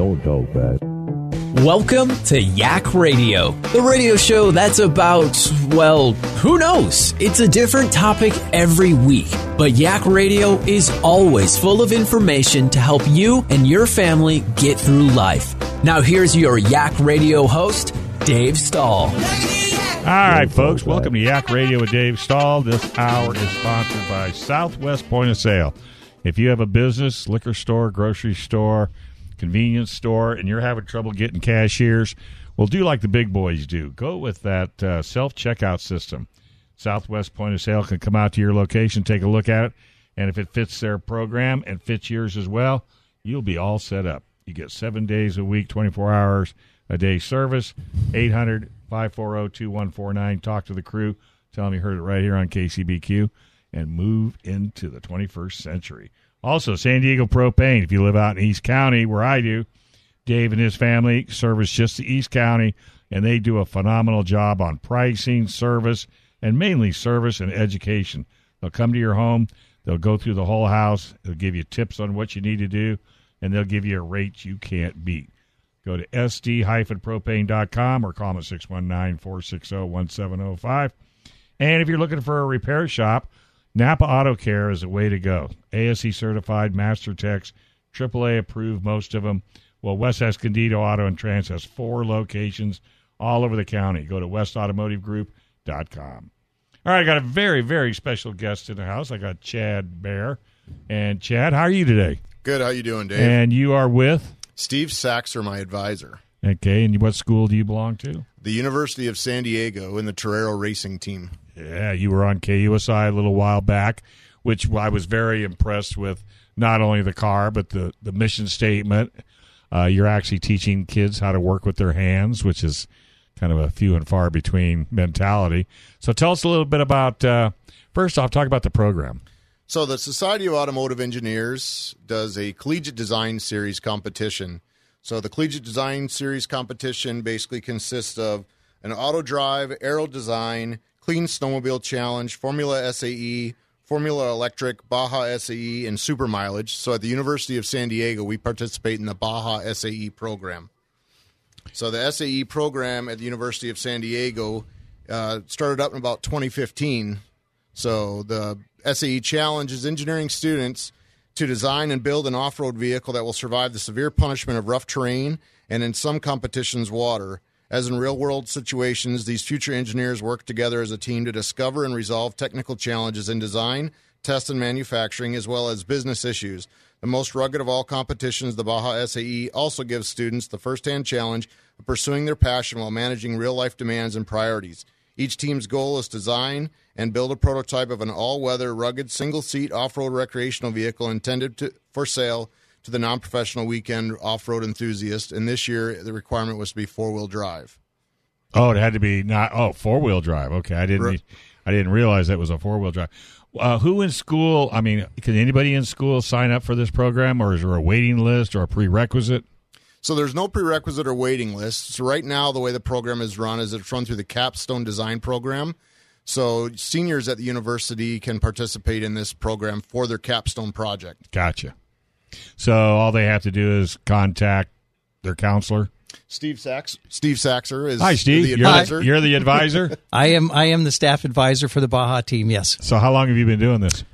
don't talk fast. Welcome to Yak Radio, the radio show that's about, well, who knows? It's a different topic every week, but Yak Radio is always full of information to help you and your family get through life. Now here's your Yak Radio host, Dave Stahl. All right, folks, welcome to Yak Radio with Dave Stahl. This hour is sponsored by Southwest Point of Sale. If you have a business, liquor store, grocery store, convenience store, and you're having trouble getting cashiers, well, do like the big boys do. Go with that self-checkout system. Southwest Point of Sale can come out to your location, take a look at it, and if it fits their program and fits yours as well, you'll be all set up. You get 7 days a week, 24 hours a day service. 800-540-2149. Talk to the crew. Tell them you heard it right here on KCBQ, and move into the 21st century. Also, San Diego Propane, if you live out in East County, where I do, Dave and his family service just the East County, and they do a phenomenal job on pricing, service, and mainly service and education. They'll come to your home, they'll go through the whole house, they'll give you tips on what you need to do, and they'll give you a rate you can't beat. Go to sd-propane.com or call them at 619-460-1705. And if you're looking for a repair shop, Napa Auto Care is the way to go. ASE certified, master techs, AAA approved, most of them. Well, West Escondido Auto and Trans has 4 locations all over the county. Go to westautomotivegroup.com. All right, I got a very, very special guest in the house. I got Chad Baer. And Chad, how are you today? Good. How you doing, Dave? And you are with? Steve Saxer, my advisor. Okay, and what school do you belong to? The University of San Diego in the Torero Racing Team. Yeah, you were on KUSI a little while back, which I was very impressed with, not only the car, but the mission statement. You're actually teaching kids how to work with their hands, which is kind of a few and far between mentality. So tell us a little bit about, first off, talk about the program. So the Society of Automotive Engineers does a Collegiate Design Series competition. So the Collegiate Design Series competition basically consists of an auto drive, aero design, Clean Snowmobile Challenge, Formula SAE, Formula Electric, Baja SAE, and Super Mileage. So at the University of San Diego, we participate in the Baja SAE program. So the SAE program at the University of San Diego started up in about 2015. So the SAE Challenge is engineering students to design and build an off-road vehicle that will survive the severe punishment of rough terrain and, in some competitions, water. As in real-world situations, these future engineers work together as a team to discover and resolve technical challenges in design, test, and manufacturing, as well as business issues. The most rugged of all competitions, the Baja SAE, also gives students the first-hand challenge of pursuing their passion while managing real-life demands and priorities. Each team's goal is to design and build a prototype of an all-weather, rugged, single-seat off-road recreational vehicle intended for sale to the non-professional weekend off-road enthusiast, and this year the requirement was to be four-wheel drive. Oh, it had to be four-wheel drive. Okay, I didn't realize that was a four-wheel drive. Who in school? I mean, can anybody in school sign up for this program, or is there a waiting list or a prerequisite? So there's no prerequisite or waiting list. So right now, the way the program is run is it's run through the Capstone Design Program. So seniors at the university can participate in this program for their capstone project. Gotcha. So all they have to do is contact their counselor. Steve Saxer is the advisor. Hi. You're the advisor? I am the staff advisor for the Baja team, yes. So how long have you been doing this?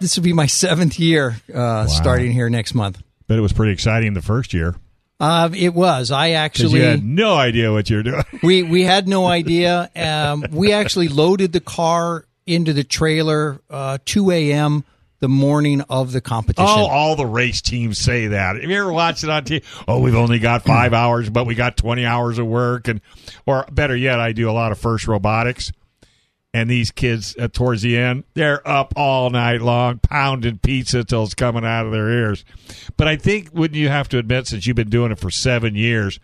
This will be my 7th year starting here next month. But it was pretty exciting the first year. It was. I actually... 'Cause you had no idea what you were doing. We had no idea. We actually loaded the car into the trailer 2 a.m., the morning of the competition. Oh, all the race teams say that. Have you ever watched it on TV? Oh, we've only got 5 hours, but we got 20 hours of work. Or better yet, I do a lot of First Robotics. And these kids, towards the end, they're up all night long, pounding pizza till it's coming out of their ears. But I think, wouldn't you have to admit, since you've been doing it for 7 years,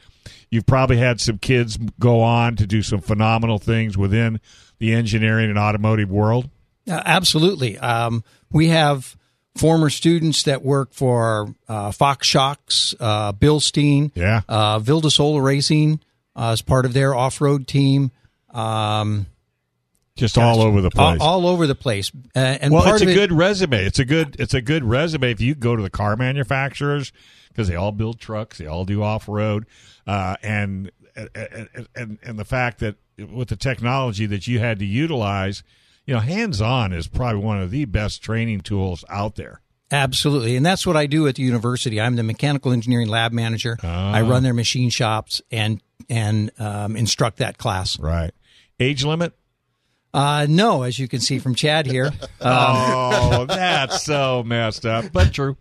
you've probably had some kids go on to do some phenomenal things within the engineering and automotive world? Absolutely. We have former students that work for Fox Shocks, Bilstein, Vildasola Racing as part of their off-road team. Just all over the place. All over the place. And well, part it's of a it, good resume. It's a good resume if you go to the car manufacturers, because they all build trucks, they all do off-road, and the fact that with the technology that you had to utilize, you know, hands-on is probably one of the best training tools out there. Absolutely, and that's what I do at the university. I'm the mechanical engineering lab manager. I run their machine shops and instruct that class. Right. Age limit? No, as you can see from Chad here. Oh, that's so messed up, but true.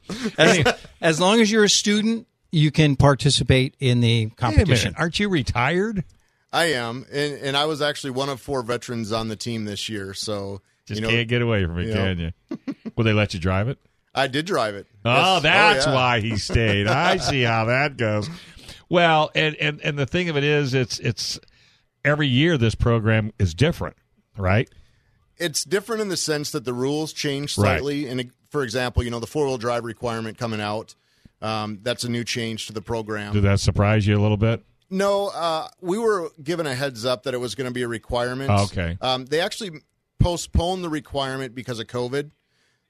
As long as you're a student, you can participate in the competition. Wait a minute, aren't you retired? I am, and I was actually one of four veterans on the team this year. So just can't get away from it, can you? Will they let you drive it? I did drive it. Oh, yes. that's why he stayed. I see how that goes. Well, and the thing of it is, it's every year this program is different. Right, it's different in the sense that the rules change slightly. Right. And for example, the 4-wheel drive requirement coming out, that's a new change to the program. Did that surprise you a little bit? No, we were given a heads up that it was going to be a requirement. Oh, okay, they actually postponed the requirement because of COVID.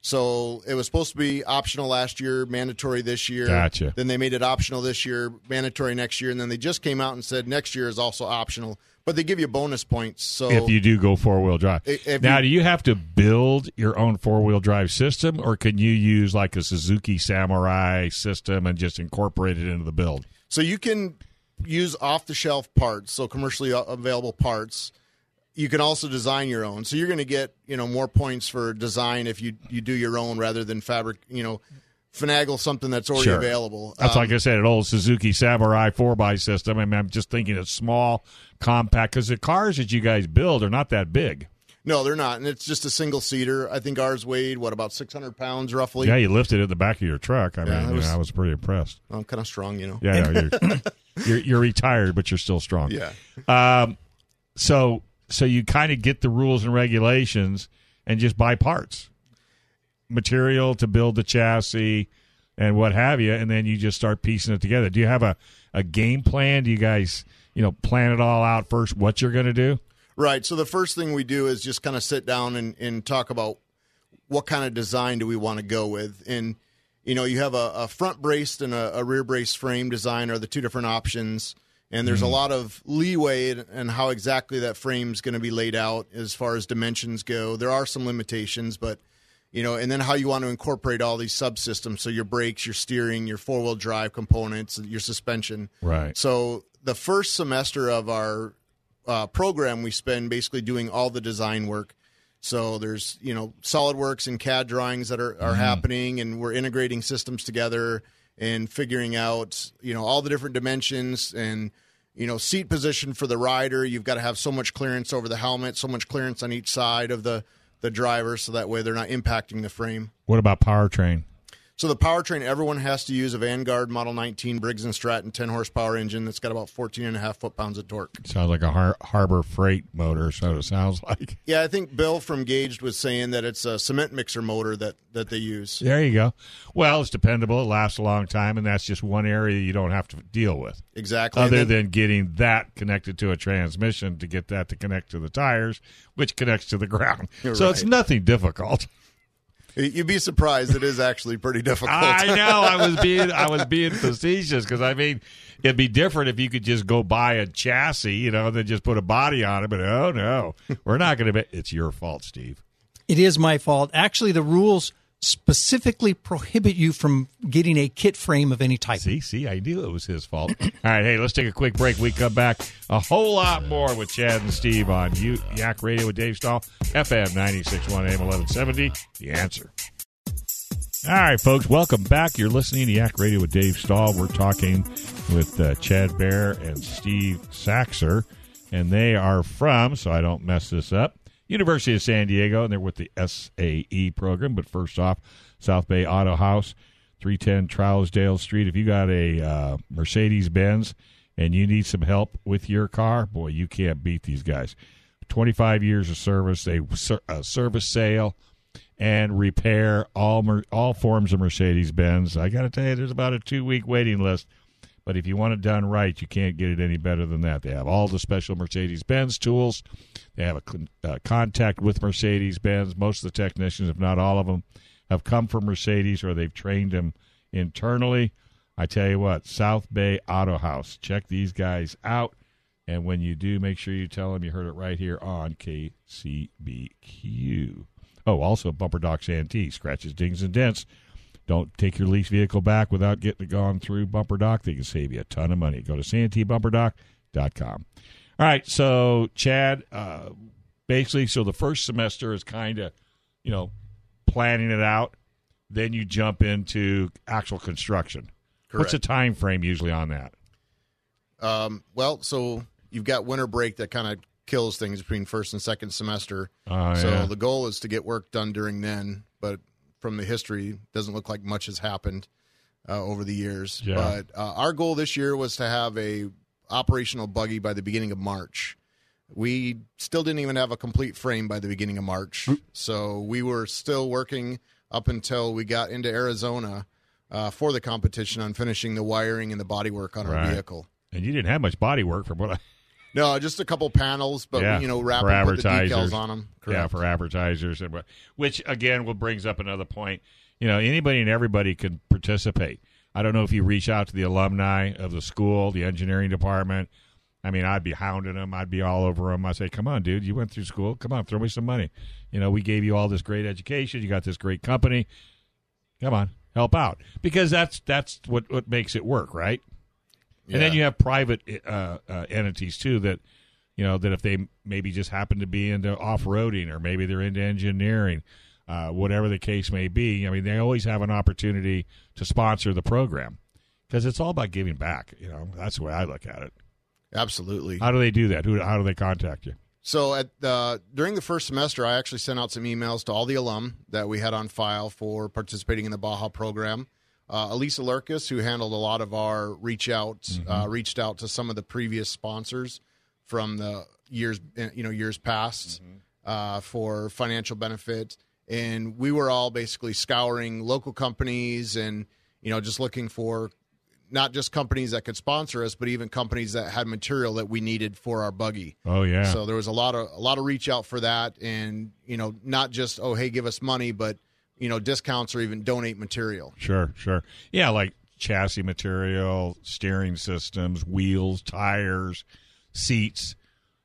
So it was supposed to be optional last year, mandatory this year. Gotcha. Then they made it optional this year, mandatory next year, and then they just came out and said next year is also optional. But they give you bonus points. So if you do go 4-wheel drive. Now, do you have to build your own 4-wheel drive system, or can you use like a Suzuki Samurai system and just incorporate it into the build? So you can use off-the-shelf parts, so commercially available parts. You can also design your own. So you're going to get, more points for design if you do your own rather than finagle something that's already available. That's like I said, an old Suzuki Samurai 4x system. I mean, I'm just thinking it's small, compact, because the cars that you guys build are not that big. No, they're not, and it's just a single-seater. I think ours weighed, about 600 pounds roughly. Yeah, you lifted it in the back of your truck. I was pretty impressed. I'm kind of strong, Yeah, you're retired, but you're still strong. Yeah. So you kind of get the rules and regulations and just buy parts. Material to build the chassis and what have you, and then you just start piecing it together. Do you have a game plan? Do you guys, plan it all out first, what you're going to do? Right. So the first thing we do is just kind of sit down and talk about what kind of design do we want to go with. And, you have a front braced and a rear braced frame design are the two different options. And there's a lot of leeway in how exactly that frame's going to be laid out as far as dimensions go. There are some limitations, but, and then how you want to incorporate all these subsystems, so your brakes, your steering, your 4-wheel drive components, your suspension. Right. So the first semester of our program, we spend basically doing all the design work. So there's, SolidWorks and CAD drawings that are happening, and we're integrating systems together and figuring out, all the different dimensions and seat position for the rider. You've got to have so much clearance over the helmet, so much clearance on each side of the driver, so that way they're not impacting the frame. What about powertrain? So the powertrain, everyone has to use a Vanguard Model 19 Briggs & Stratton 10-horsepower engine that's got about 14.5 foot-pounds of torque. Sounds like a Harbor Freight motor, so it sounds like. Yeah, I think Bill from Gauged was saying that it's a cement mixer motor that they use. There you go. Well, it's dependable. It lasts a long time, and that's just one area you don't have to deal with. Exactly. Other than getting that connected to a transmission to get that to connect to the tires, which connects to the ground. So it's nothing difficult. You'd be surprised. It is actually pretty difficult. I know. I was being facetious, because it'd be different if you could just go buy a chassis, and then just put a body on it. But oh no, we're not going to be. It's your fault, Steve. It is my fault. Actually, the rules specifically prohibit you from getting a kit frame of any type. See, I knew it was his fault. All right, hey, let's take a quick break. We come back a whole lot more with Chad and Steve on Yak Radio with Dave Stahl, FM 96.1 AM 1170, The Answer. All right, folks, welcome back. You're listening to Yak Radio with Dave Stahl. We're talking with Chad Baer and Steve Saxer, and they are from, so I don't mess this up, University of San Diego, and they're with the SAE program. But first off, South Bay Auto House, 310 Trousdale Street. If you got a Mercedes-Benz and you need some help with your car, boy, you can't beat these guys. 25 years of service. They service, sale, and repair all forms of Mercedes-Benz. I got to tell you, there's about a 2-week waiting list. But if you want it done right, you can't get it any better than that. They have all the special Mercedes-Benz tools. They have a contact with Mercedes-Benz. Most of the technicians, if not all of them, have come from Mercedes or they've trained them internally. I tell you what, South Bay Auto House. Check these guys out. And when you do, make sure you tell them you heard it right here on KCBQ. Oh, also Bumper Docks Santee, scratches, dings, and dents. Don't take your leased vehicle back without getting it gone through Bumper Dock. They can save you a ton of money. Go to SanteeBumperDock.com. All right, so, Chad, basically, so the first semester is kind of, you know, planning it out. Then you jump into actual construction. Correct. What's the time frame usually on that? Well, so you've got winter break that kind of kills things between first and second semester. The goal is to get work done during then, but from the history, it doesn't look like much has happened over the years. Yeah. But our goal this year was to have a operational buggy by the beginning of March. We still didn't even have a complete frame by the beginning of March. So we were still working up until we got into Arizona for the competition on finishing the wiring and the bodywork on our vehicle. And you didn't have much bodywork from what I... No, just a couple panels, but, you know, wrap and put the decals on them. Correct. Yeah, for advertisers. Which, again, brings up another point. You know, anybody and everybody can participate. I don't know if you reach out to the alumni of the school, the engineering department. I mean, I'd be hounding them. I'd be all over them. I'd say, come on, dude, you went through school. Come on, throw me some money. You know, we gave you all this great education. You got this great company. Come on, help out. Because that's what makes it work, right? Yeah. And then you have private entities, too, that, you know, that if they maybe just happen to be into off-roading or maybe they're into engineering, whatever the case may be, I mean, they always have an opportunity to sponsor the program because it's all about giving back. You know, that's the way I look at it. Absolutely. How do they do that? How do they contact you? So during the first semester, I actually sent out some emails to all the alum that we had on file for participating in the Baja program. Elisa Lurkis, who handled a lot of our reach outs, reached out to some of the previous sponsors from the years past for financial benefit, and we were all basically scouring local companies and just looking for not just companies that could sponsor us, but even companies that had material that we needed for our buggy. Oh yeah! So there was a lot of reach out for that, and not just give us money, but discounts or even donate material. Sure. Yeah, like chassis material, steering systems, wheels, tires, seats.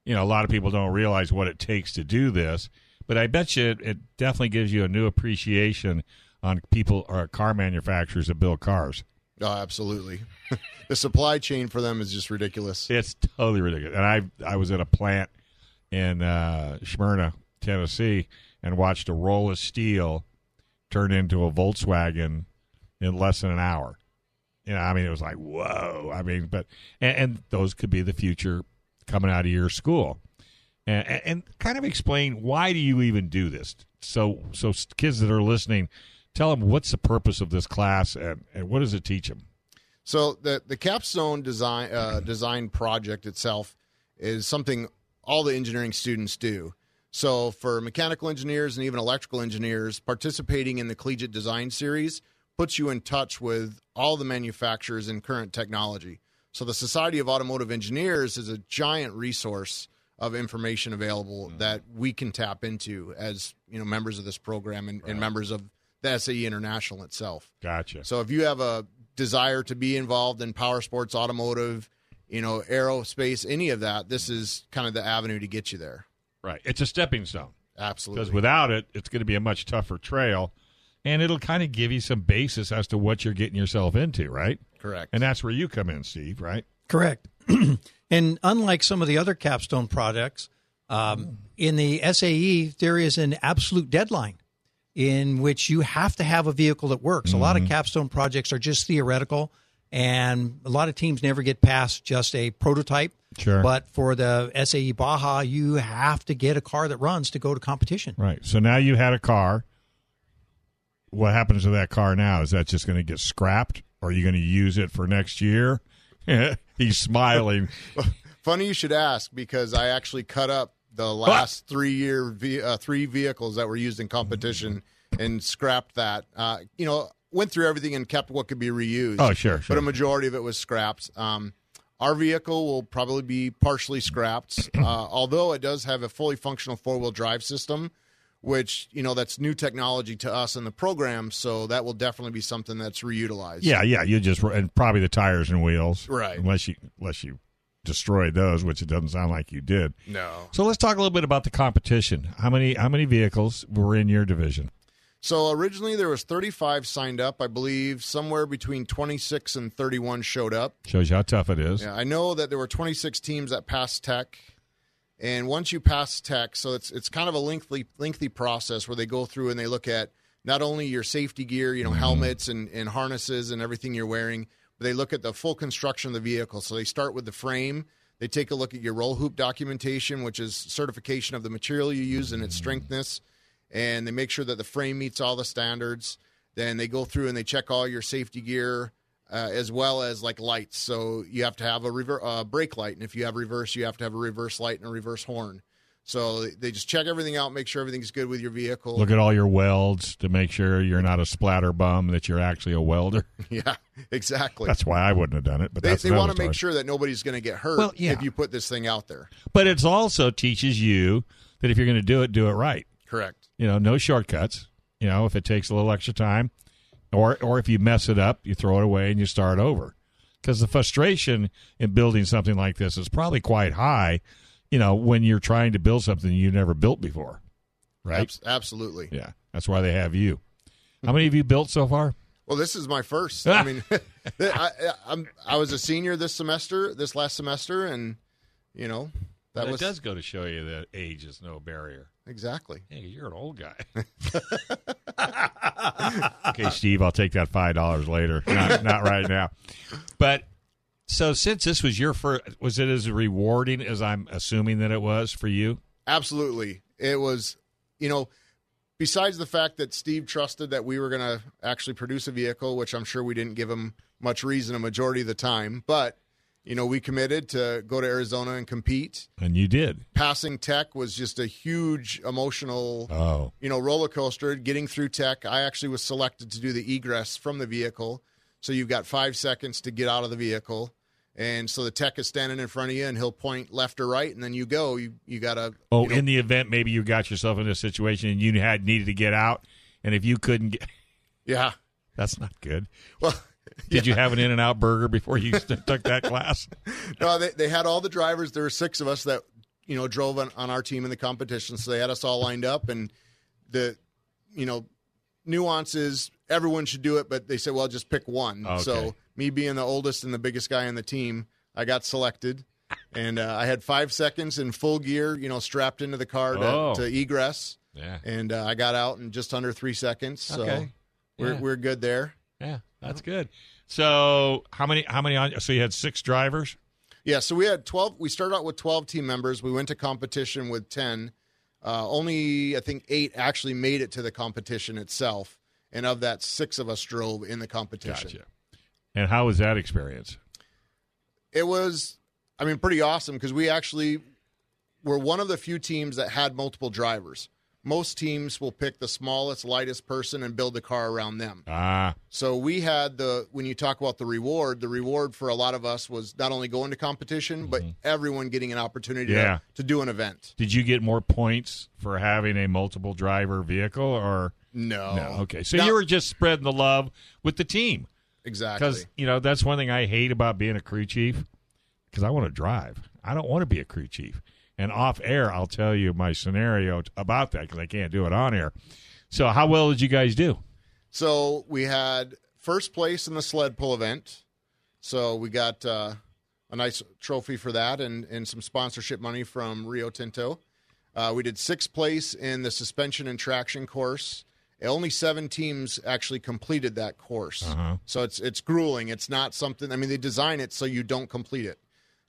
A lot of people don't realize what it takes to do this, but I bet you it definitely gives you a new appreciation on people or car manufacturers that build cars. Oh, absolutely. The supply chain for them is just ridiculous. It's totally ridiculous. And I was at a plant in Smyrna, Tennessee, and watched a roll of steel turned into a Volkswagen in less than an hour. It was like, whoa. But those could be the future coming out of your school. And kind of explain, why do you even do this? So kids that are listening, tell them what's the purpose of this class and what does it teach them? So the Capstone Design Project itself is something all the engineering students do. So for mechanical engineers and even electrical engineers, participating in the Collegiate Design Series puts you in touch with all the manufacturers in current technology. So the Society of Automotive Engineers is a giant resource of information available that we can tap into as members of this program and members of the SAE International itself. Gotcha. So if you have a desire to be involved in power sports, automotive, aerospace, any of that, this is kind of the avenue to get you there. Right. It's a stepping stone. Absolutely. Because without it, it's going to be a much tougher trail, and it'll kind of give you some basis as to what you're getting yourself into, right? Correct. And that's where you come in, Steve, right? Correct. And unlike some of the other capstone products, in the SAE, there is an absolute deadline in which you have to have a vehicle that works. A lot of capstone projects are just theoretical, and a lot of teams never get past just a prototype. Sure. But for the SAE Baja, you have to get a car that runs to go to competition. Right. So now you had a car. What happens to that car now? Is that just going to get scrapped? Or are you going to use it for next year? He's smiling. Funny you should ask, because I actually cut up the last 3 vehicles that were used in competition and scrapped that. went through everything and kept what could be reused. Oh, sure, sure. But a majority of it was scraps. Our vehicle will probably be partially scrapped, although it does have a fully functional four-wheel drive system, which, you know, that's new technology to us in the program, so that will definitely be something that's reutilized. Yeah, yeah, you just, and probably the tires and wheels. Right. Unless you destroyed those, which it doesn't sound like you did. No. So let's talk a little bit about the competition. How many vehicles were in your division? So originally there was 35 signed up. I believe somewhere between 26 and 31 showed up. Shows you how tough it is. Yeah, I know that there were 26 teams that passed tech. And once you pass tech, so it's kind of a lengthy process where they go through and they look at not only your safety gear, you know, helmets and harnesses and everything you're wearing, but they look at the full construction of the vehicle. So they start with the frame. They take a look at your roll hoop documentation, which is certification of the material you use and its strengthness. And they make sure that the frame meets all the standards. Then they go through and they check all your safety gear, as well as like lights. So you have to have a brake light. And if you have reverse, you have to have a reverse light and a reverse horn. So they just check everything out, make sure everything's good with your vehicle. Look at all your welds to make sure you're not a splatter bum, that you're actually a welder. Yeah, exactly. That's why I wouldn't have done it. But they want to make sure that nobody's going to get hurt if you put this thing out there. But it also teaches you that if you're going to do it right. Correct. You know, no shortcuts. You know, if it takes a little extra time, or if you mess it up, you throw it away and you start over. Because the frustration in building something like this is probably quite high, you know, when you're trying to build something you've never built before, right? Absolutely. Yeah, that's why they have you. How many have you built so far? Well, this is my first. I mean, I was a senior this last semester, and, you know, it does go to show you that age is no barrier. Exactly. Hey, you're an old guy. Okay, Steve, I'll take that $5 later. Not right now. But so since this was your first, was it as rewarding as I'm assuming that it was for you? Absolutely. It was, you know, besides the fact that Steve trusted that we were going to actually produce a vehicle, which I'm sure we didn't give him much reason a majority of the time, but, you know, we committed to go to Arizona and compete. And you did. Passing tech was just a huge emotional, you know, roller coaster. Getting through tech, I actually was selected to do the egress from the vehicle. So you've got 5 seconds to get out of the vehicle. And so the tech is standing in front of you, and he'll point left or right, and then you go. You got to. Oh, you know, in the event maybe you got yourself in a situation and you needed to get out, and if you couldn't get. Yeah. That's not good. Well. Did you have an In-N-Out burger before you took that class? No, they had all the drivers. There were 6 of us that, you know, drove on our team in the competition. So they had us all lined up, and the, you know, nuances, everyone should do it, but they said, well, just pick one. Okay. So me being the oldest and the biggest guy on the team, I got selected, and I had 5 seconds in full gear, you know, strapped into the car to egress. Yeah. And I got out in just under 3 seconds. So we're good there. Yeah. That's good. So how many on, so you had 6 drivers? Yeah, so we had 12. We started out with 12 team members. We went to competition with 10. Only, I think, 8 actually made it to the competition itself. And of that, 6 of us drove in the competition. Gotcha. And how was that experience? It was, I mean, pretty awesome, because we actually were one of the few teams that had multiple drivers. Most teams will pick the smallest, lightest person and build the car around them. So we had when you talk about the reward for a lot of us was not only going to competition, but everyone getting an opportunity to do an event. Did you get more points for having a multiple driver vehicle or? No. Okay. So you were just spreading the love with the team. Exactly. Because, you know, that's one thing I hate about being a crew chief, because I want to drive. I don't want to be a crew chief. And off air, I'll tell you my scenario about that, because I can't do it on air. So how well did you guys do? So we had first place in the sled pull event. So we got a nice trophy for that and some sponsorship money from Rio Tinto. We did sixth place in the suspension and traction course. Only 7 teams actually completed that course. Uh-huh. So it's grueling. It's not something – I mean, they design it so you don't complete it.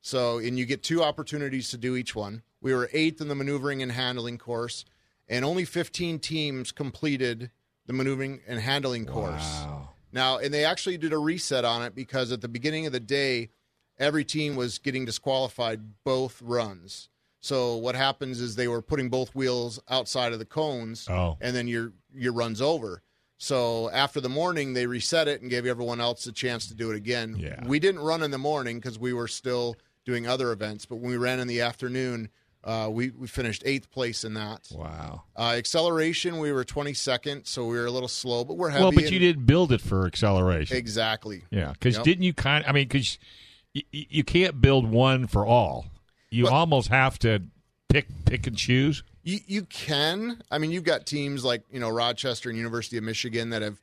So, and you get 2 opportunities to do each one. We were 8th in the maneuvering and handling course, and only 15 teams completed the maneuvering and handling course. Wow. Now, and they actually did a reset on it, because at the beginning of the day, every team was getting disqualified both runs. So what happens is they were putting both wheels outside of the cones, and then your run's over. So after the morning, they reset it and gave everyone else a chance to do it again. Yeah. We didn't run in the morning because we were still doing other events, but when we ran in the afternoon, we finished 8th place in that. Wow. Acceleration, we were 22nd, so we were a little slow, but we're happy. Well, but you did build it for acceleration. Exactly. Yeah, because didn't you kind of, I mean, because you can't build one for all. You almost have to pick and choose. You can. I mean, you've got teams like, you know, Rochester and University of Michigan that have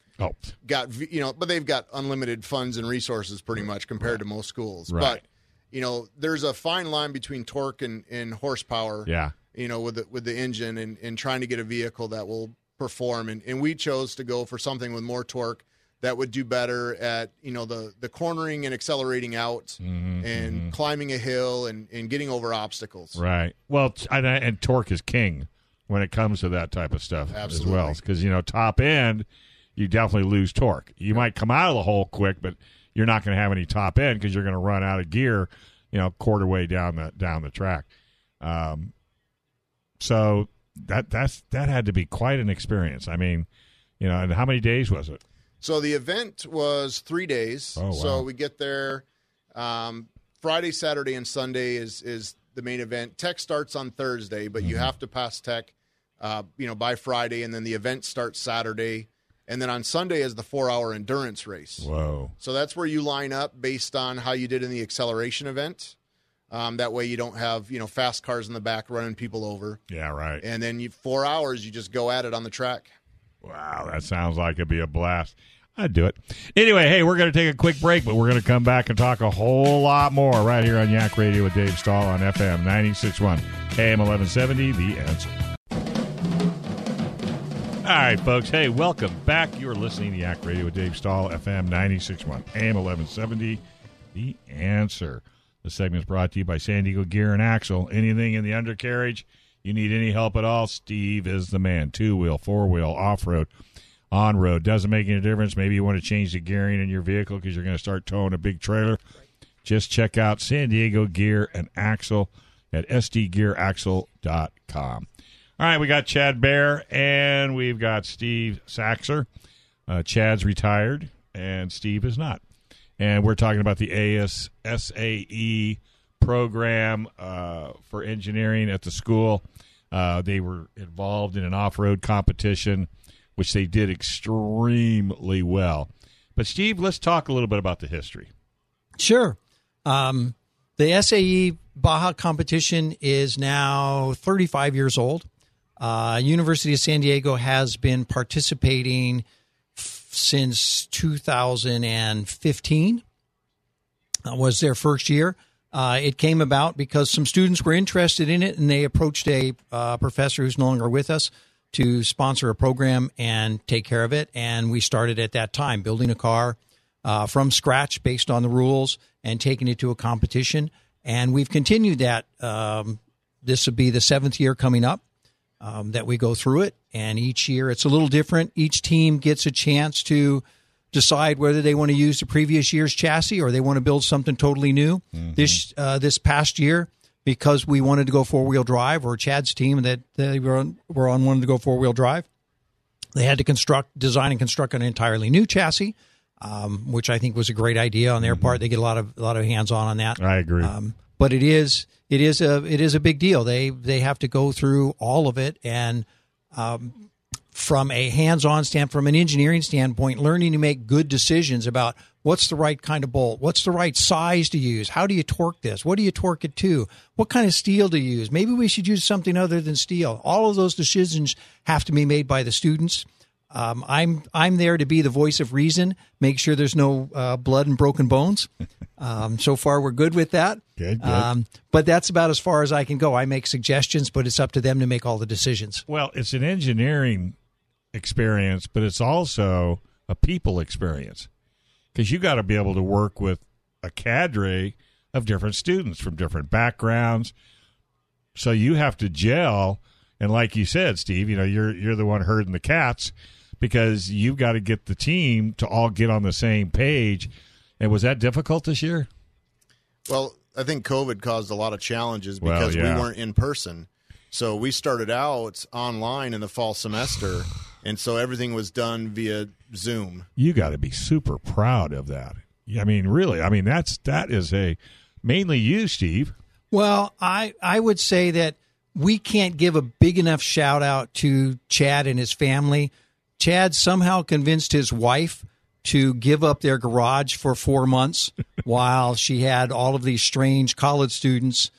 got, you know, but they've got unlimited funds and resources pretty much compared to most schools. Right. But, you know, there's a fine line between torque and horsepower, you know, with the engine and trying to get a vehicle that will perform. And we chose to go for something with more torque that would do better at, you know, the cornering and accelerating out and climbing a hill and getting over obstacles. Right. Well, and torque is king when it comes to that type of stuff as well. Because, you know, top end, you definitely lose torque. You might come out of the hole quick, but you're not going to have any top end because you're going to run out of gear, you know, quarter way down the track. So that had to be quite an experience. I mean, you know, and how many days was it? So the event was 3 days. Oh, wow. So we get there Friday, Saturday, and Sunday is the main event. Tech starts on Thursday, but you have to pass tech, you know, by Friday, and then the event starts Saturday, and then on Sunday is the 4-hour endurance race. Whoa! So that's where you line up based on how you did in the acceleration event. That way you don't have, you know, fast cars in the back running people over. Yeah, right. And then 4 hours, you just go at it on the track. Wow, that sounds like it'd be a blast. I'd do it. Anyway, hey, we're going to take a quick break, but we're going to come back and talk a whole lot more right here on Yak Radio with Dave Stahl on FM 96.1, AM 1170, The Answer. All right, folks. Hey, welcome back. You're listening to Yak Radio with Dave Stahl, FM 96.1, AM 1170, The Answer. This segment is brought to you by San Diego Gear and Axle. Anything in the undercarriage? You need any help at all, Steve is the man. Two-wheel, four-wheel, off-road, on-road. Doesn't make any difference. Maybe you want to change the gearing in your vehicle because you're going to start towing a big trailer. Just check out San Diego Gear and Axle at sdgearaxle.com. All right, we got Chad Baer and we've got Steve Saxer. Chad's retired and Steve is not. And we're talking about the SAE program for engineering at the school. They were involved in an off-road competition, which they did extremely well. But, Steve, let's talk a little bit about the history. Sure. The SAE Baja competition is now 35 years old. University of San Diego has been participating since 2015. That was their first year. It came about because some students were interested in it, and they approached a professor who's no longer with us to sponsor a program and take care of it. And we started at that time building a car from scratch based on the rules and taking it to a competition. And we've continued that. This would be the 7th year coming up that we go through it. And each year it's a little different. Each team gets a chance to decide whether they want to use the previous year's chassis or they want to build something totally new. This past year, because we wanted to go four-wheel drive, or Chad's team that they were on wanted to go four-wheel drive, they had to design and construct an entirely new chassis, which I think was a great idea on their part. They get a lot of hands-on on that. I agree. But it is a big deal. They have to go through all of it and. From a hands-on standpoint, from an engineering standpoint, learning to make good decisions about what's the right kind of bolt, what's the right size to use, how do you torque this, what do you torque it to, what kind of steel to use, maybe we should use something other than steel. All of those decisions have to be made by the students. I'm there to be the voice of reason, make sure there's no blood and broken bones. So far, we're good with that. Good. But that's about as far as I can go. I make suggestions, but it's up to them to make all the decisions. Well, it's an engineering experience, but it's also a people experience, because you got to be able to work with a cadre of different students from different backgrounds, so you have to gel. And like you said, Steve, you know, you're the one herding the cats, because you've got to get the team to all get on the same page. And was that difficult this year? Well, I think COVID caused a lot of challenges because we weren't in person. So we started out online in the fall semester And so everything was done via Zoom. You got to be super proud of that. I mean, really. I mean, that is a mainly you, Steve. Well, I would say that we can't give a big enough shout out to Chad and his family. Chad somehow convinced his wife to give up their garage for 4 months while she had all of these strange college students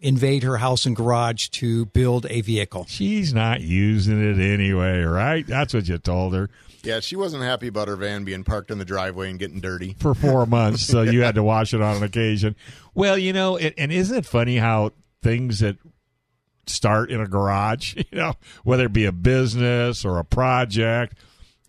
invade her house and garage to build a vehicle. She's not using it anyway, right? That's what you told her. Yeah, she wasn't happy about her van being parked in the driveway and getting dirty. For 4 months, so you had to wash it on occasion. Well, you know, and isn't it funny how things that start in a garage, you know, whether it be a business or a project,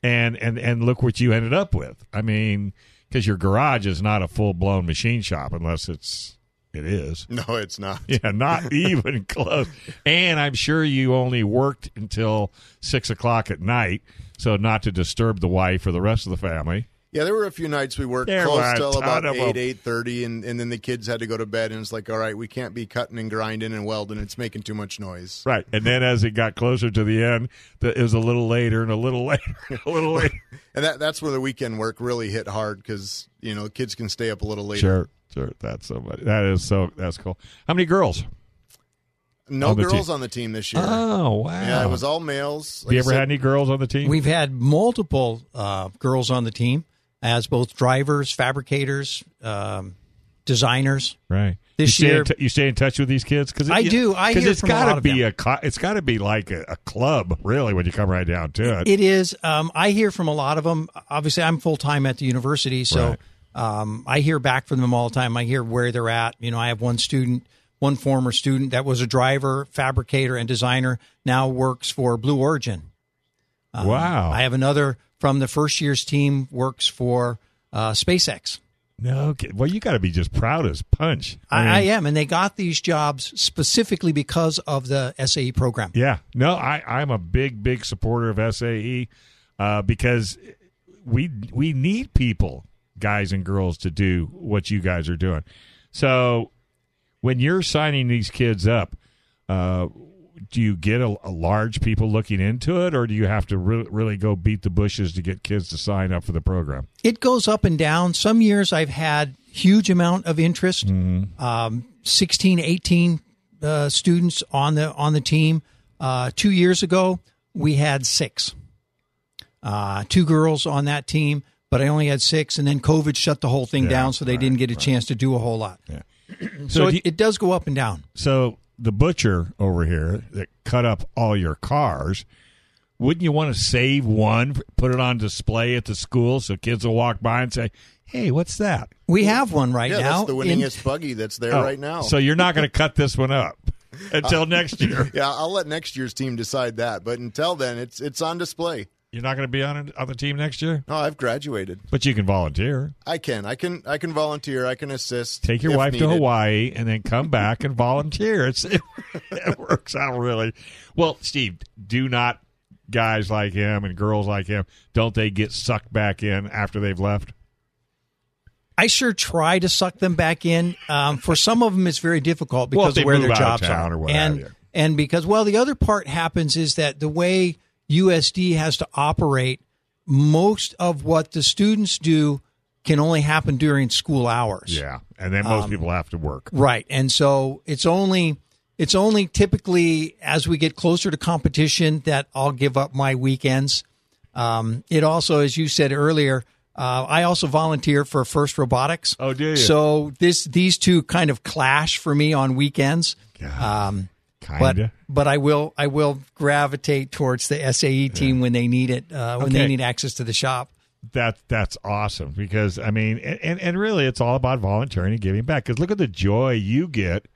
and look what you ended up with. I mean, because your garage is not a full-blown machine shop unless it's... It is. No, it's not. Yeah, not even close. And I'm sure you only worked until 6 o'clock at night, so not to disturb the wife or the rest of the family. Yeah, there were a few nights we worked close till about 8, 8:30, and then the kids had to go to bed, and it's like, all right, we can't be cutting and grinding and welding. It's making too much noise. Right, and then as it got closer to the end, it was a little later and a little later and a little later. And that's where the weekend work really hit hard because, you know, kids can stay up a little later. Sure. That's so much. That's cool. How many girls? No girls on the team this year. Oh, wow. Yeah, it was all males. Have you ever had any girls on the team? We've had multiple girls on the team as both drivers, fabricators, designers. Right. This year. You stay in touch with these kids? I do. I hear from a lot of them. It's got to be like a club, really, when you come right down to it. It is. I hear from a lot of them. Obviously, I'm full-time at the university, so... Right. I hear back from them all the time. I hear where they're at. You know, I have one former student that was a driver, fabricator, and designer, now works for Blue Origin. Wow. I have another from the first year's team works for SpaceX. No, okay. Well, you got to be just proud as punch. I am, and they got these jobs specifically because of the SAE program. Yeah. No, I'm a big, big supporter of SAE because we need people. Guys and girls to do what you guys are doing. So when you're signing these kids up, do you get a large people looking into it, or do you have to really go beat the bushes to get kids to sign up for the program? It goes up and down. Some years I've had huge amount of interest, 16, 18 students on the team. 2 years ago, we had 6, 2 girls on that team. But I only had 6, and then COVID shut the whole thing down, so they didn't get a chance to do a whole lot. Yeah. So it does go up and down. So the butcher over here that cut up all your cars, wouldn't you want to save one, put it on display at the school so kids will walk by and say, hey, what's that? We have one right now. That's the winningest buggy that's there right now. So you're not going to cut this one up until next year. Yeah, I'll let next year's team decide that. But until then, it's on display. You're not going to be on the team next year? No, I've graduated. But you can volunteer. I can volunteer. I can assist. Take your wife to Hawaii and then come back and volunteer. It works out really. Well, Steve, do not guys like him and girls like him, don't they get sucked back in after they've left? I sure try to suck them back in. For some of them, it's very difficult because of where their jobs are. Or what and because, the other part happens is that the way – USD has to operate, most of what the students do can only happen during school hours. Yeah, and then most people have to work. Right, and so it's only typically as we get closer to competition that I'll give up my weekends. It also, as you said earlier, I also volunteer for First Robotics. Oh, do you? So these two kind of clash for me on weekends. Yeah. But I will gravitate towards the SAE team when they need it, when they need access to the shop. That's awesome because, I mean, and really it's all about volunteering and giving back because look at the joy you get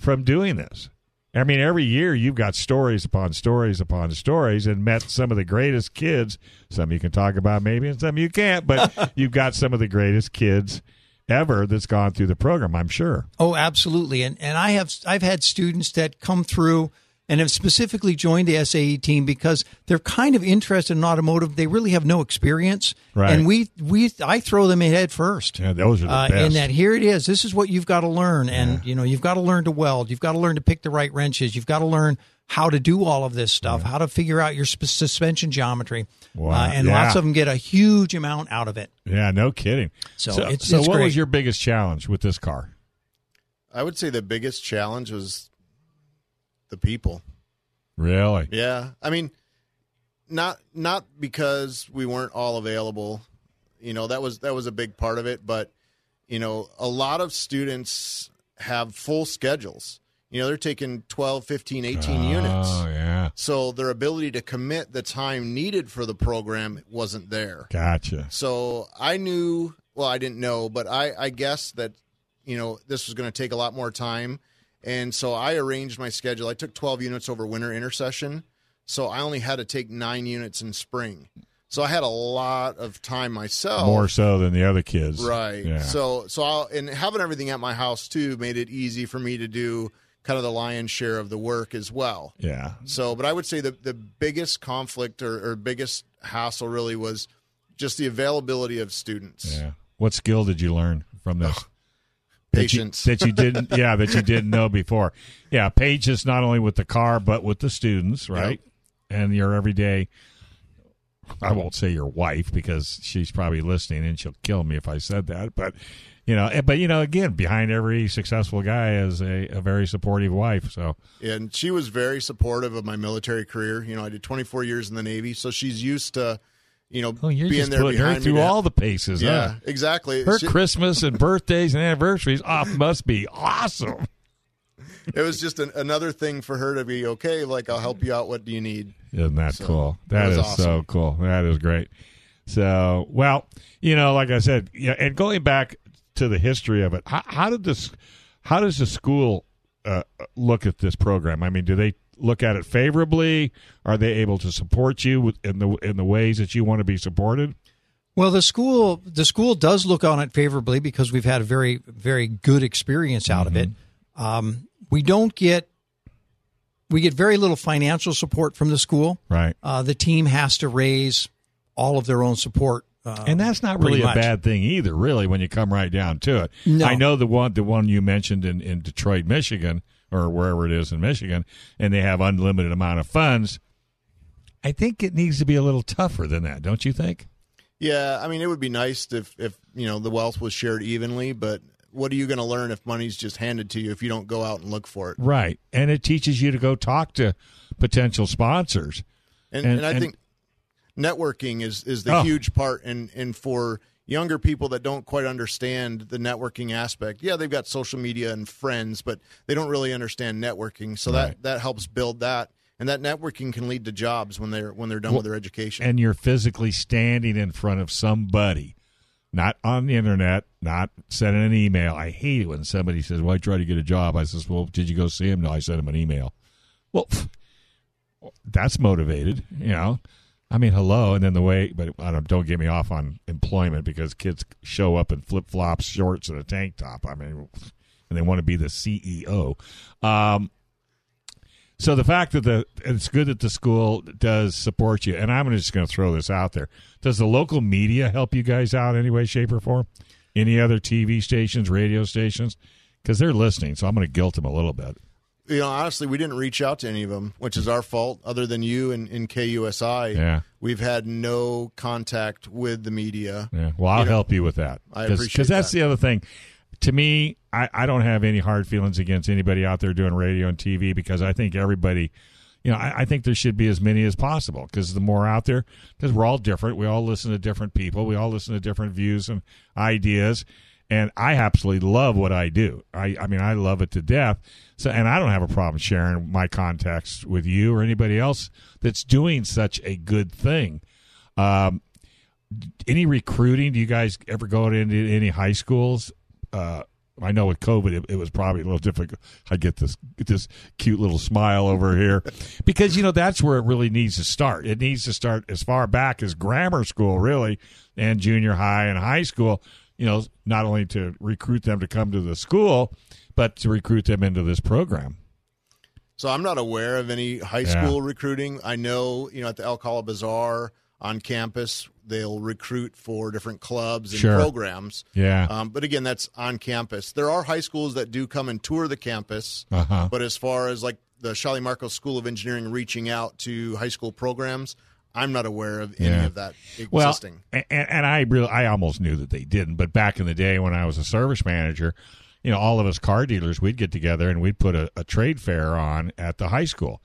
from doing this. I mean, every year you've got stories upon stories upon stories and met some of the greatest kids, some you can talk about maybe and some you can't, but you've got some of the greatest kids ever that's gone through the program, I'm sure. Oh, absolutely. And I've had students that come through and have specifically joined the SAE team because they're kind of interested in automotive. They really have no experience. Right. And I throw them in head first. Yeah, those are the best. And that here it is. This is what you've got to learn. And, you've got to learn to weld. You've got to learn to pick the right wrenches. You've got to learn how to do all of this stuff, how to figure out your suspension geometry. Wow. Lots of them get a huge amount out of it. Yeah, no kidding. So it's what was your biggest challenge with this car? I would say the biggest challenge was the people. Really? Yeah. I mean, not because we weren't all available. You know, that was a big part of it, but you know, a lot of students have full schedules. You know, they're taking 12, 15, 18 units. Oh, yeah. So their ability to commit the time needed for the program wasn't there. Gotcha. So I knew, well, I didn't know, but I guessed that, you know, this was going to take a lot more time. And so I arranged my schedule. I took 12 units over winter intersession. So I only had to take 9 units in spring. So I had a lot of time myself. More so than the other kids. Right. Yeah. So having everything at my house, too, made it easy for me to do kind of the lion's share of the work as well. Yeah. So, but I would say the biggest conflict or biggest hassle really was just the availability of students. Yeah. What skill did you learn from this? Patience. That you didn't know before. Yeah, patience not only with the car, but with the students, right? Yep. And your everyday... I won't say your wife because she's probably listening and she'll kill me if I said that. But, again, behind every successful guy is a very supportive wife. So, and she was very supportive of my military career. You know, I did 24 years in the Navy, so she's used to, you know, being there behind her through all the paces. Yeah, huh? Exactly. Her Christmas and birthdays and anniversaries must be awesome. It was just another thing for her to be okay. Like, I'll help you out. What do you need? Isn't that cool? That is awesome. So cool. That is great. So, well, you know, like I said, and going back to the history of it, how does the school look at this program? I mean, do they look at it favorably? Are they able to support you in the ways that you want to be supported? Well, the school does look on it favorably because we've had a very, very good experience out of it. We get very little financial support from the school. Right. The team has to raise all of their own support. And that's not really a bad thing either, really, when you come right down to it. No. I know the one you mentioned in Detroit, Michigan, or wherever it is in Michigan, and they have unlimited amount of funds. I think it needs to be a little tougher than that, don't you think? Yeah, I mean, it would be nice if you know, the wealth was shared evenly, but... What are you going to learn if money's just handed to you if you don't go out and look for it? Right. And it teaches you to go talk to potential sponsors. And I think networking is the huge part. And for younger people that don't quite understand the networking aspect, yeah, they've got social media and friends, but they don't really understand networking. So that helps build that. And that networking can lead to jobs when they're done with their education. And you're physically standing in front of somebody. Not on the internet, not sending an email. I hate it when somebody says, well, I tried to get a job. I says, well, did you go see him? No, I sent him an email. Well, that's motivated, you know. I mean, hello, and then don't get me off on employment because kids show up in flip-flops, shorts, and a tank top. I mean, and they want to be the CEO. So the fact that it's good that the school does support you, and I'm just going to throw this out there. Does the local media help you guys out in any way, shape, or form? Any other TV stations, radio stations? Because they're listening, so I'm going to guilt them a little bit. You know, honestly, we didn't reach out to any of them, which is our fault. Other than you and KUSI, yeah. We've had no contact with the media. Yeah. Well, I'll help you with that. I appreciate that. Because that's the other thing. To me, I don't have any hard feelings against anybody out there doing radio and TV because I think everybody, you know, I think there should be as many as possible because the more out there, because we're all different. We all listen to different people. We all listen to different views and ideas. And I absolutely love what I do. I mean, I love it to death. So, and I don't have a problem sharing my contacts with you or anybody else that's doing such a good thing. Any recruiting? Do you guys ever go into any high schools? I know with COVID, it was probably a little difficult. I get this cute little smile over here because, you know, that's where it really needs to start. It needs to start as far back as grammar school, really, and junior high and high school, you know, not only to recruit them to come to the school, but to recruit them into this program. So I'm not aware of any high school recruiting. I know, you know, at the Alcala Bazaar, on campus. They'll recruit for different clubs and programs. Yeah. But again, that's on campus. There are high schools that do come and tour the campus. Uh-huh. But as far as like the Shiley-Marcos School of Engineering reaching out to high school programs, I'm not aware of any of that existing. Well, and I almost knew that they didn't. But back in the day when I was a service manager, you know, all of us car dealers, we'd get together and we'd put a trade fair on at the high school.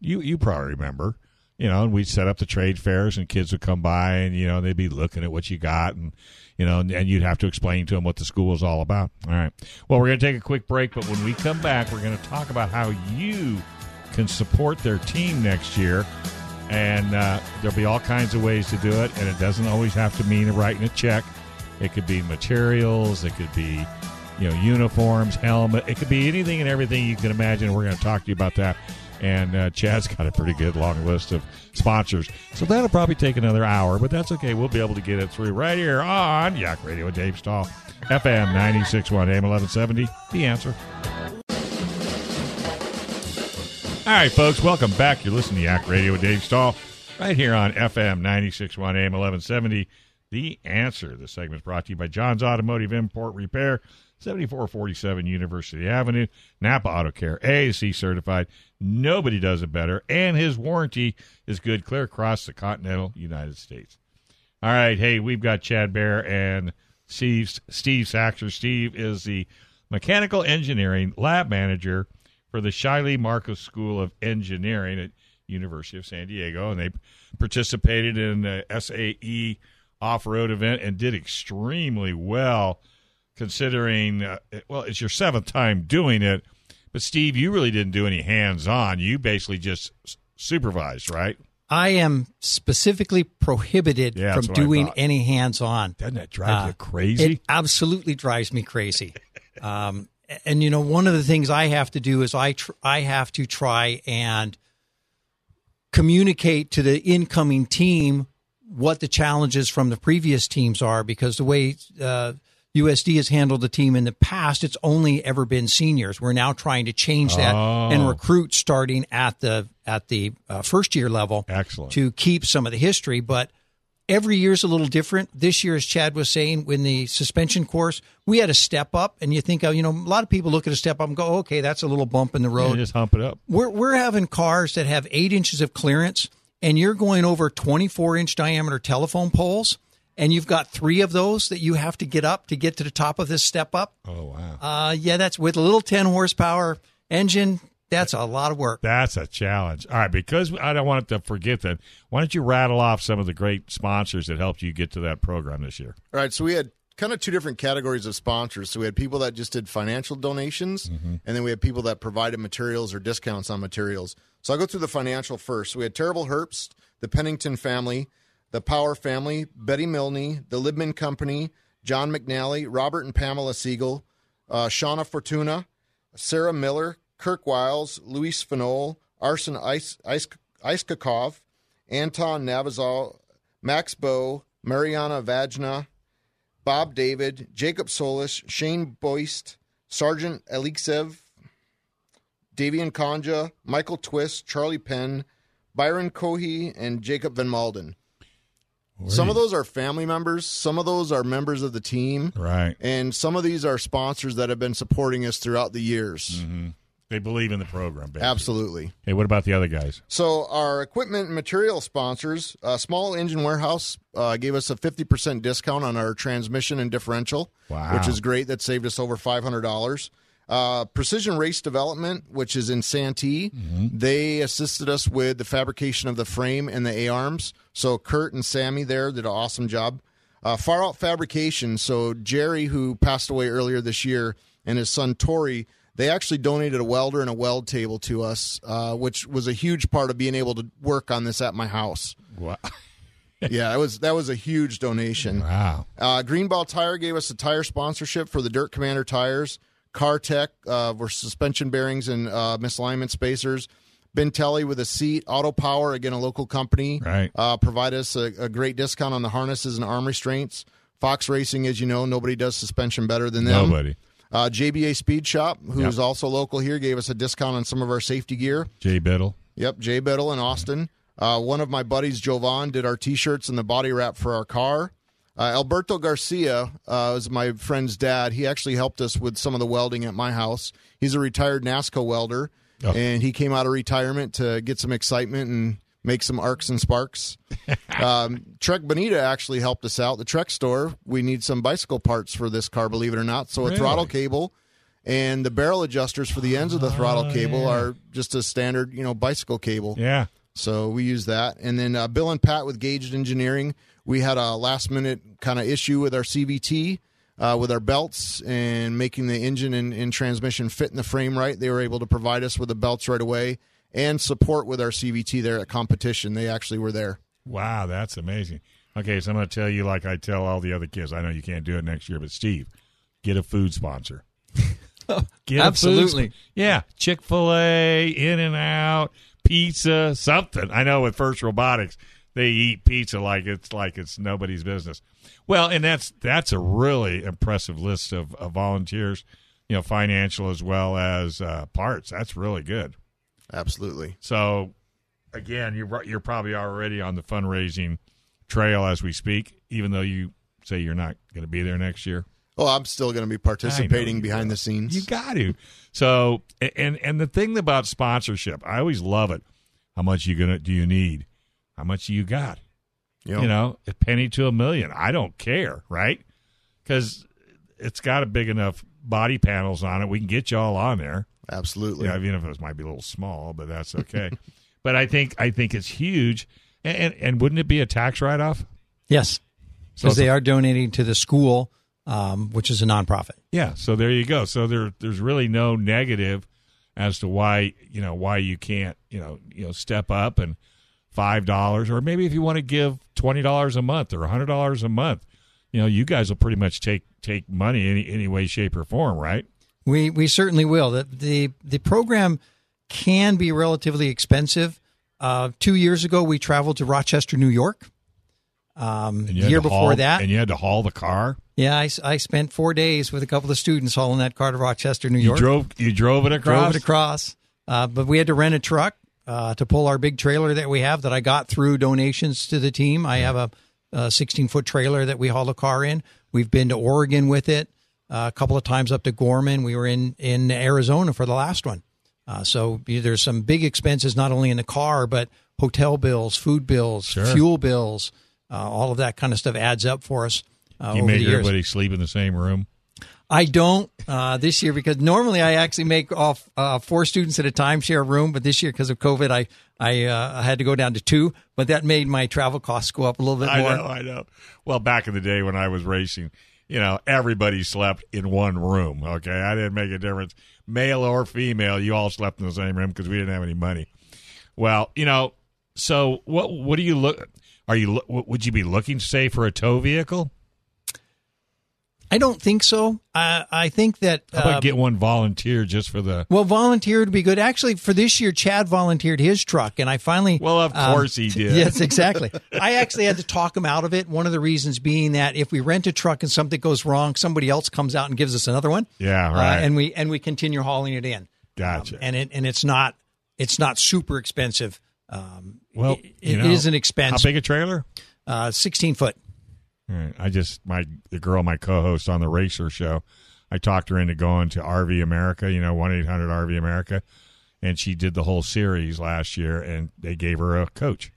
You probably remember. You know, and we'd set up the trade fairs, and kids would come by, and, you know, they'd be looking at what you got, and, you know, and you'd have to explain to them what the school is all about. All right. Well, we're going to take a quick break, but when we come back, we're going to talk about how you can support their team next year, and there'll be all kinds of ways to do it, and it doesn't always have to mean writing a check. It could be materials. It could be, you know, uniforms, helmet. It could be anything and everything you can imagine. We're going to talk to you about that. And Chad's got a pretty good long list of sponsors. So that'll probably take another hour, but that's okay. We'll be able to get it through right here on Yak Radio with Dave Stahl, FM 96.1, AM 1170, The Answer. All right, folks, welcome back. You're listening to Yak Radio with Dave Stahl right here on FM 96.1, AM 1170, The Answer. This segment's brought to you by John's Automotive Import Repair, 7447 University Avenue, Napa Auto Care, AAC certified. Nobody does it better, and his warranty is good clear across the continental United States. All right, hey, we've got Chad Baer and Steve Saxer. Steve is the mechanical engineering lab manager for the Shiley-Marcos School of Engineering at University of San Diego, and they participated in the SAE off-road event and did extremely well. Considering, well, it's your seventh time doing it, but Steve, you really didn't do any hands-on. You basically just supervised, right? I am specifically prohibited from doing any hands-on. Doesn't that drive you crazy? It absolutely drives me crazy. And, you know, one of the things I have to do is I have to try and communicate to the incoming team what the challenges from the previous teams are, because the way USD has handled the team in the past, it's only ever been seniors. We're now trying to change that and recruit starting at the first year level. Excellent. To keep some of the history. But every year's a little different. This year, as Chad was saying, in the suspension course, we had a step up, and you think, you know, a lot of people look at a step up and go, okay, that's a little bump in the road. Yeah, just hump it up. We're having cars that have 8 inches of clearance, and you're going over 24-inch diameter telephone poles. And you've got 3 of those that you have to get up to get to the top of this step up. Oh, wow. Yeah, that's with a little 10-horsepower engine. That's a lot of work. That's a challenge. All right, because I don't want to forget that, why don't you rattle off some of the great sponsors that helped you get to that program this year? All right, so we had kind of 2 different categories of sponsors. So we had people that just did financial donations, and then we had people that provided materials or discounts on materials. So I'll go through the financial first. So we had Terrible Herbst, the Pennington family, the Power family, Betty Milne, the Libman Company, John McNally, Robert and Pamela Siegel, Shauna Fortuna, Sarah Miller, Kirk Wiles, Luis Fanol, Arsen Iskakov, Anton Navazal, Max Bow, Mariana Vajna, Bob David, Jacob Solis, Shane Boyst, Sergeant Alexev, Davian Conja, Michael Twist, Charlie Penn, Byron Cohey, and Jacob Van Malden. Some of those are family members. Some of those are members of the team. Right. And some of these are sponsors that have been supporting us throughout the years. Mm-hmm. They believe in the program, basically. Absolutely. Hey, what about the other guys? So our equipment and material sponsors, Small Engine Warehouse gave us a 50% discount on our transmission and differential, which is great. That saved us over $500. Precision Race Development, which is in Santee, they assisted us with the fabrication of the frame and the A-arms. So Kurt and Sammy there did an awesome job. Far Out Fabrication, so Jerry, who passed away earlier this year, and his son Tori, they actually donated a welder and a weld table to us, which was a huge part of being able to work on this at my house. Wow. Yeah, that was a huge donation. Wow. Greenball Tire gave us a tire sponsorship for the Dirt Commander tires. CarTech were suspension bearings and misalignment spacers. Bentelli with a seat. Auto Power, again, a local company, provide us a great discount on the harnesses and arm restraints. Fox Racing, as you know, nobody does suspension better than them. Nobody. JBA Speed Shop, who is also local here, gave us a discount on some of our safety gear. Jay Biddle. Yep, Jay Biddle in Austin. One of my buddies, Jovan, did our T-shirts and the body wrap for our car. Alberto Garcia is my friend's dad. He actually helped us with some of the welding at my house. He's a retired NASCO welder, and he came out of retirement to get some excitement and make some arcs and sparks. Trek Bonita actually helped us out. The Trek store, we need some bicycle parts for this car, believe it or not. So a throttle cable and the barrel adjusters for the ends of the throttle cable are just a standard, you know, bicycle cable. Yeah. So we use that. And then Bill and Pat with Gauged Engineering, we had a last-minute kind of issue with our CVT, with our belts and making the engine and transmission fit in the frame right. They were able to provide us with the belts right away and support with our CVT there at competition. They actually were there. Wow, that's amazing. Okay, so I'm going to tell you like I tell all the other kids. I know you can't do it next year, but Steve, get a food sponsor. Absolutely. Yeah, Chick-fil-A, In-N-Out, pizza, something. I know with First Robotics, they eat pizza like it's nobody's business. Well, and that's a really impressive list of volunteers, you know, financial as well as parts. That's really good. Absolutely. So, again, you're probably already on the fundraising trail as we speak, even though you say you're not going to be there next year. Well, I'm still going to be participating behind the scenes. You got to. So, and the thing about sponsorship, I always love it. How much do you need? How much you got? Yep. You know, a penny to a million. I don't care, right? Because it's got a big enough body panels on it. We can get you all on there. Absolutely. Yeah, even if it might be a little small, but that's okay. But I think it's huge. And wouldn't it be a tax write-off? Yes, because they are donating to the school, which is a nonprofit. Yeah, so there you go. So there's really no negative as to why you can't step up and $5, or maybe if you want to give $20 a month or $100 a month, you guys will pretty much take money any way, shape, or form, right? We certainly will. The program can be relatively expensive. 2 years ago, we traveled to Rochester, New York. And you had to haul the car? Yeah, I spent 4 days with a couple of students hauling that car to Rochester, New York. You drove it across? Drove it across. But we had to rent a truck to pull our big trailer that we have that I got through donations to the team. I have a 16-foot trailer that we haul a car in. We've been to Oregon with it. A couple of times up to Gorman. We were in Arizona for the last one. So there's some big expenses, not only in the car, but hotel bills, food bills, fuel bills, all of that kind of stuff adds up for us over the years. You make everybody sleep in the same room? I don't this year, because normally I actually make off four students at a time share a room. But this year, because of COVID, I had to go down to two. But that made my travel costs go up a little bit more. I know. Well, back in the day when I was racing, everybody slept in one room, okay? I didn't make a difference. Male or female, you all slept in the same room because we didn't have any money. Well, so what do you look – would you be looking, say, for a tow vehicle? I don't think so. I think that – how about get one volunteer just for the – well, volunteer would be good. Actually, for this year, Chad volunteered his truck, and I finally – well, of course he did. Yes, exactly. I actually had to talk him out of it. One of the reasons being that if we rent a truck and something goes wrong, somebody else comes out and gives us another one. Yeah, right. And we continue hauling it in. Gotcha. And it's not super expensive. Well, it is an expense. How big a trailer? 16-foot. I just, the girl, my co-host on the Racer show, I talked her into going to RV America, 1-800-RV America, and she did the whole series last year, and they gave her a coach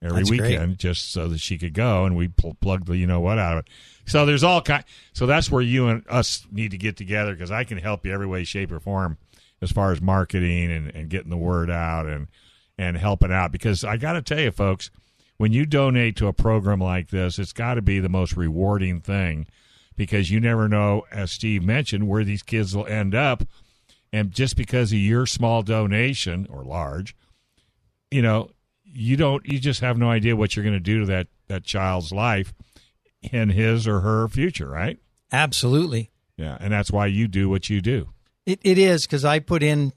every weekend just so that she could go, and we plugged the you-know-what out of it. So there's all kind. So that's where you and us need to get together, because I can help you every way, shape, or form as far as marketing and getting the word out and helping out, because I got to tell you, folks, when you donate to a program like this, it's got to be the most rewarding thing, because you never know, as Steve mentioned, where these kids will end up. And just because of your small donation, or large, you just have no idea what you're going to do to that child's life and his or her future, right? Absolutely. Yeah, and that's why you do what you do. It is, because I put in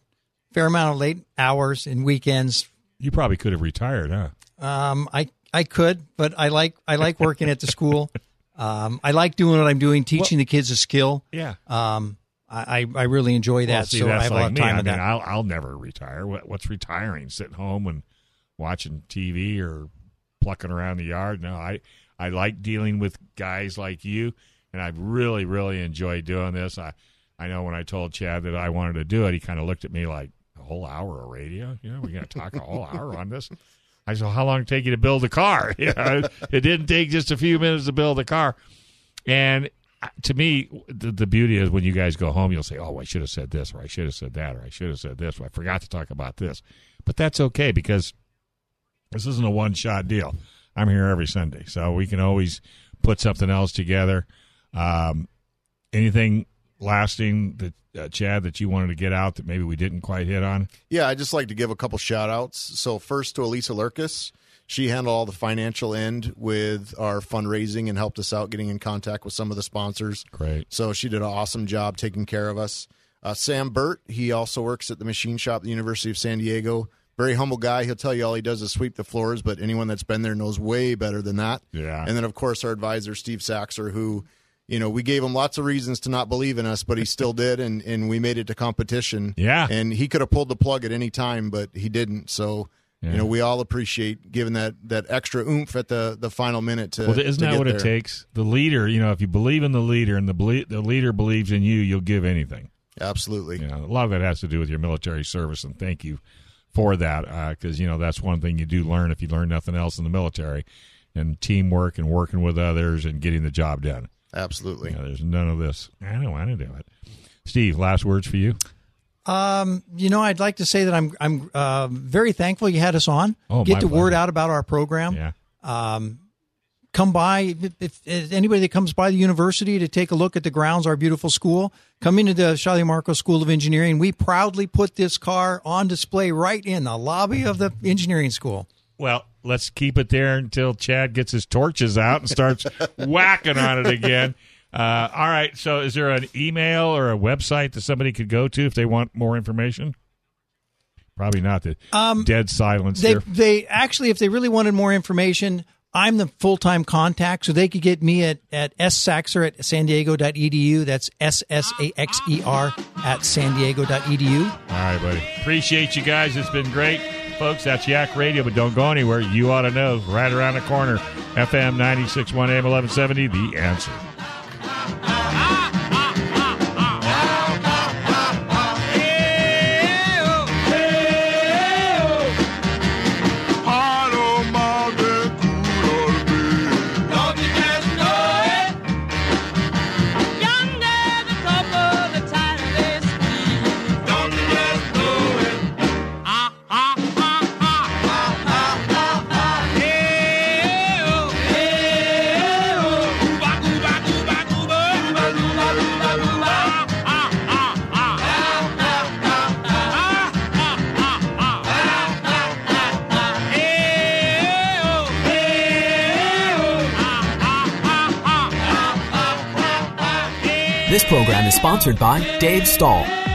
a fair amount of late hours and weekends. You probably could have retired, huh? I could, but I like working at the school. I like doing what I'm doing, teaching the kids a skill. Yeah. I really enjoy that. Well, see, so I have a lot of time. I'll never retire. What's retiring? Sit home and watching TV or plucking around the yard. No, I like dealing with guys like you, and I really, really enjoy doing this. I know when I told Chad that I wanted to do it, he kind of looked at me like, a whole hour of radio? You know, we're going to talk a whole hour on this? I said, well, how long did it take you to build a car? You know, it didn't take just a few minutes to build a car. And to me, the beauty is when you guys go home, you'll say, oh, I should have said this, or I should have said that, or I should have said this, or I forgot to talk about this. But that's okay, because this isn't a one-shot deal. I'm here every Sunday, so we can always put something else together. Anything lasting that Chad, that you wanted to get out that maybe we didn't quite hit on? Yeah, I'd just like to give a couple shout-outs. So first to Elisa Lurkis. She handled all the financial end with our fundraising and helped us out getting in contact with some of the sponsors. Great. So she did an awesome job taking care of us. Sam Burt, he also works at the machine shop at the University of San Diego. Very humble guy. He'll tell you all he does is sweep the floors, but anyone that's been there knows way better than that. Yeah. And then, of course, our advisor, Steve Saxer, who... you know, we gave him lots of reasons to not believe in us, but he still did, and we made it to competition. Yeah. And he could have pulled the plug at any time, but he didn't. So, yeah, you know, we all appreciate giving that extra oomph at the final minute to, well, isn't that what there. It takes? The leader, you know, if you believe in the leader and the leader believes in you, you'll give anything. Absolutely. You know, a lot of that has to do with your military service, and thank you for that, because, you know, that's one thing you do learn if you learn nothing else in the military, and teamwork and working with others and getting the job done. Absolutely. Yeah, there's none of this. I don't want to do it. Steve, last words for you. You know, I'd like to say that I'm very thankful you had us on. Oh, get the word out about our program. Yeah. Come by if anybody that comes by the university to take a look at the grounds, our beautiful school. Come into the Shiley-Marcos School of Engineering. We proudly put this car on display right in the lobby of the engineering school. Well, let's keep it there until Chad gets his torches out and starts whacking on it again. All right. So is there an email or a website that somebody could go to if they want more information? Probably not. The dead silence there. They actually, if they really wanted more information, I'm the full-time contact, so they could get me at ssaxer@sandiego.edu. That's SSAXER @sandiego.edu. All right, buddy. Appreciate you guys. It's been great. Folks, that's Yak Radio, but don't go anywhere. You ought to know, right around the corner, FM 96.1 AM 1170, The Answer. This program is sponsored by Dave Stahl.